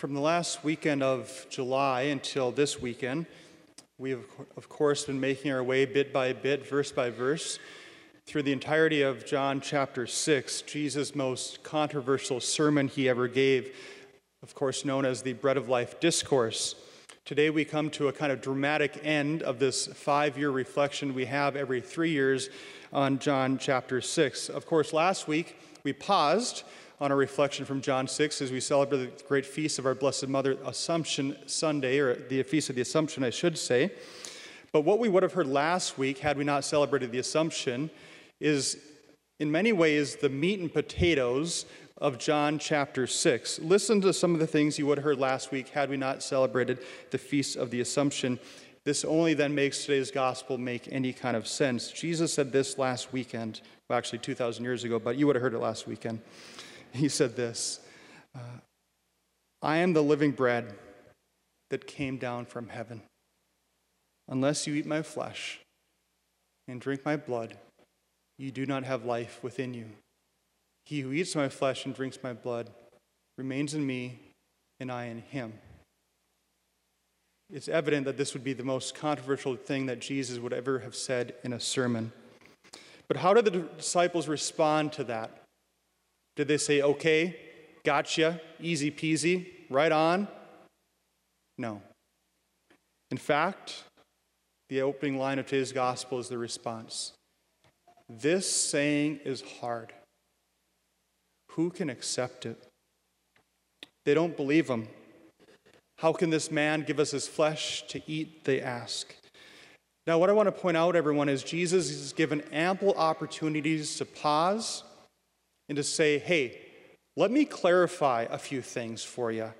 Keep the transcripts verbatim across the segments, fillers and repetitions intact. From the last weekend of July until this weekend, we have, of course, been making our way bit by bit, verse by verse, through the entirety of John chapter six, Jesus' most controversial sermon he ever gave, of course, known as the Bread of Life Discourse. Today we come to a kind of dramatic end of this five-year reflection we have every three years on John chapter six. Of course, last week we paused on a reflection from John six as we celebrated the great feast of our Blessed Mother Assumption Sunday, or the Feast of the Assumption, I should say. But what we would have heard last week, had we not celebrated the Assumption, is in many ways the meat and potatoes of John chapter six. Listen to some of the things you would have heard last week had we not celebrated the Feast of the Assumption. This only then makes today's gospel make any kind of sense. Jesus said this last weekend, well, actually two thousand years ago, but you would have heard it last weekend. He said this, uh, I am the living bread that came down from heaven. Unless you eat my flesh and drink my blood, you do not have life within you. He who eats my flesh and drinks my blood remains in me, and I in him. It's evident that this would be the most controversial thing that Jesus would ever have said in a sermon. But how did the disciples respond to that? Did they say, okay, gotcha, easy peasy, right on? No. In fact, the opening line of today's gospel is the response. This saying is hard. Who can accept it? They don't believe him. How can this man give us his flesh to eat, they ask. Now, what I want to point out, everyone, is Jesus is given ample opportunities to pause and to say, hey, let me clarify a few things for you.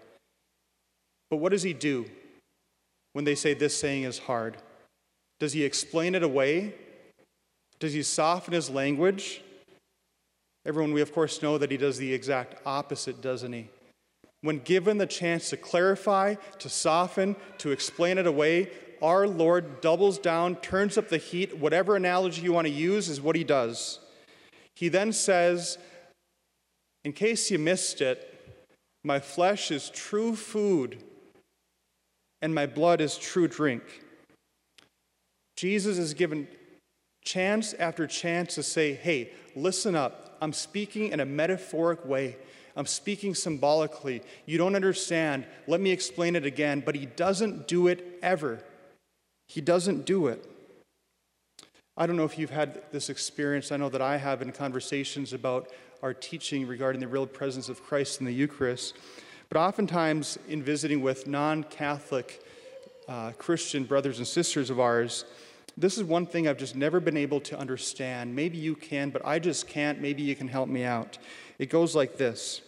But what does he do when they say this saying is hard? Does he explain it away? Does he soften his language? Everyone, we of course know that he does the exact opposite, doesn't he? When given the chance to clarify, to soften, to explain it away, our Lord doubles down, turns up the heat. Whatever analogy you want to use is what he does. He then says, in case you missed it, my flesh is true food, and my blood is true drink. Jesus is given chance after chance to say, hey, listen up. I'm speaking in a metaphoric way. I'm speaking symbolically. You don't understand. Let me explain it again. But he doesn't do it ever. He doesn't do it. I don't know if you've had this experience. I know that I have in conversations about our teaching regarding the real presence of Christ in the Eucharist. But oftentimes in visiting with non-Catholic uh, Christian brothers and sisters of ours, this is one thing I've just never been able to understand. Maybe you can, but I just can't. Maybe you can help me out. It goes like this.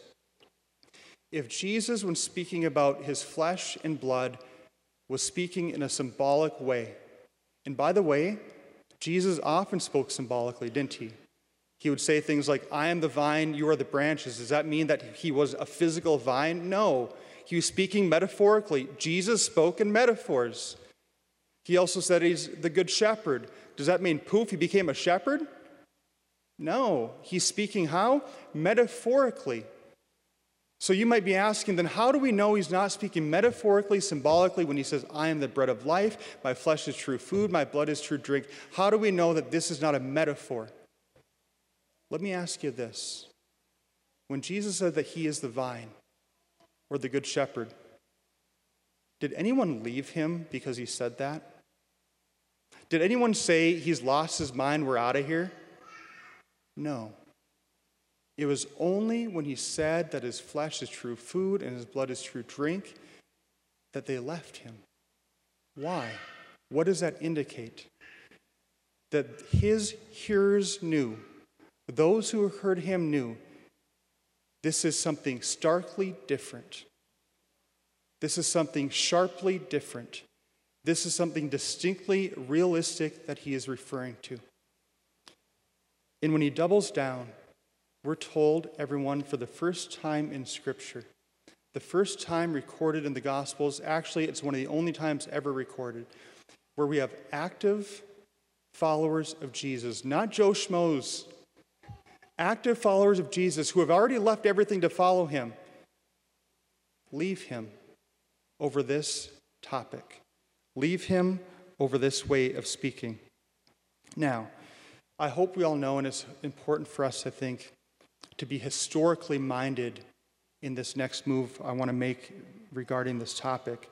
If Jesus, when speaking about his flesh and blood, was speaking in a symbolic way, and by the way, Jesus often spoke symbolically, didn't he? He would say things like, I am the vine, you are the branches. Does that mean that he was a physical vine? No. He was speaking metaphorically. Jesus spoke in metaphors. He also said he's the good shepherd. Does that mean, poof, he became a shepherd? No. He's speaking how? Metaphorically. So you might be asking, then how do we know he's not speaking metaphorically, symbolically, when he says, I am the bread of life, my flesh is true food, my blood is true drink? How do we know that this is not a metaphor? Let me ask you this. When Jesus said that he is the vine, or the good shepherd, did anyone leave him because he said that? Did anyone say he's lost his mind, we're out of here? No. It was only when he said that his flesh is true food and his blood is true drink that they left him. Why? What does that indicate? That his hearers knew, those who heard him knew, this is something starkly different. This is something sharply different. This is something distinctly realistic that he is referring to. And when he doubles down, we're told, everyone, for the first time in Scripture, the first time recorded in the Gospels, actually it's one of the only times ever recorded, where we have active followers of Jesus, not Joe Schmoes, active followers of Jesus who have already left everything to follow him. Leave him over this topic. Leave him over this way of speaking. Now, I hope we all know, and it's important for us, I think, to be historically minded in this next move I want to make regarding this topic.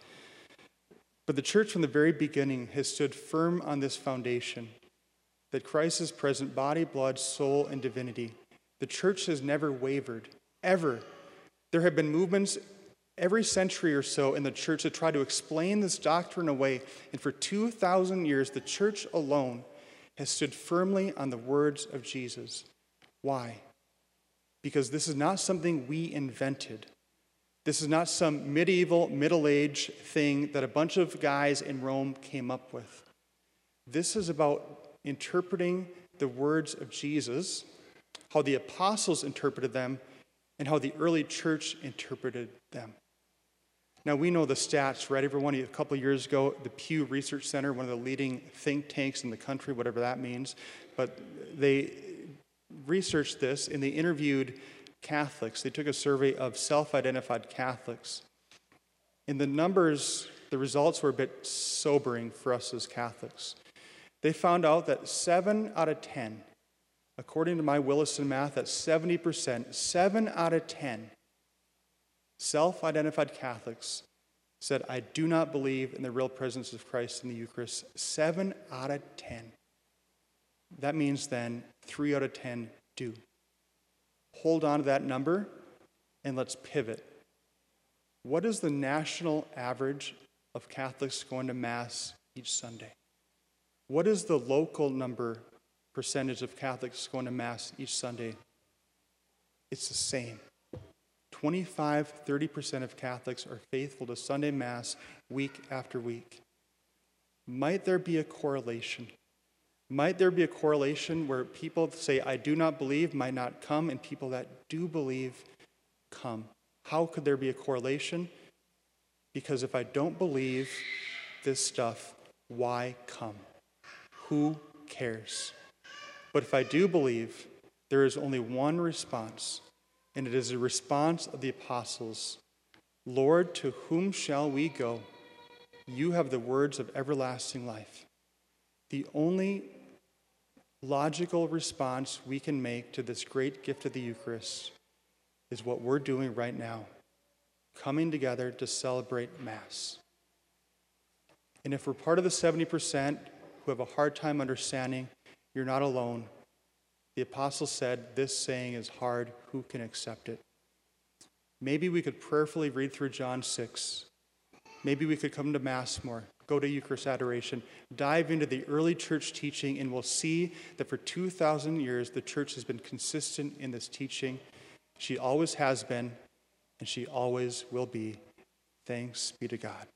But the church from the very beginning has stood firm on this foundation, that Christ is present, body, blood, soul, and divinity. The church has never wavered, ever. There have been movements every century or so in the church to try to explain this doctrine away, and for two thousand years, the church alone has stood firmly on the words of Jesus. Why? Because this is not something we invented. This is not some medieval, middle-aged thing that a bunch of guys in Rome came up with. This is about interpreting the words of Jesus, how the apostles interpreted them, and how the early church interpreted them. Now, we know the stats, right? Everyone, a couple of years ago, the Pew Research Center, one of the leading think tanks in the country, whatever that means, but they researched this, and they interviewed Catholics. They took a survey of self-identified Catholics. And the numbers, the results were a bit sobering for us as Catholics. They found out that seven out of ten, according to my Willison math, that's seventy percent, seven out of ten self-identified Catholics said, I do not believe in the real presence of Christ in the Eucharist. seven out of ten. That means then three out of ten do. Hold on to that number, and let's pivot. What is the national average of Catholics going to Mass each Sunday? What is the local number percentage of Catholics going to Mass each Sunday? It's the same. twenty-five, thirty percent of Catholics are faithful to Sunday Mass week after week. Might there be a correlation? Might there be a correlation where people that say, I do not believe, might not come, and people that do believe come? How could there be a correlation? Because if I don't believe this stuff, why come? Who cares? But if I do believe, there is only one response, and it is the response of the apostles. Lord, to whom shall we go? You have the words of everlasting life. The only logical response we can make to this great gift of the Eucharist is what we're doing right now, coming together to celebrate Mass. And if we're part of the seventy percent who have a hard time understanding, you're not alone. The apostles said, this saying is hard, who can accept it? Maybe we could prayerfully read through John six. Maybe we could come to Mass more. Go to Eucharist adoration, dive into the early church teaching, and we'll see that for two thousand years, the church has been consistent in this teaching. She always has been, and she always will be. Thanks be to God.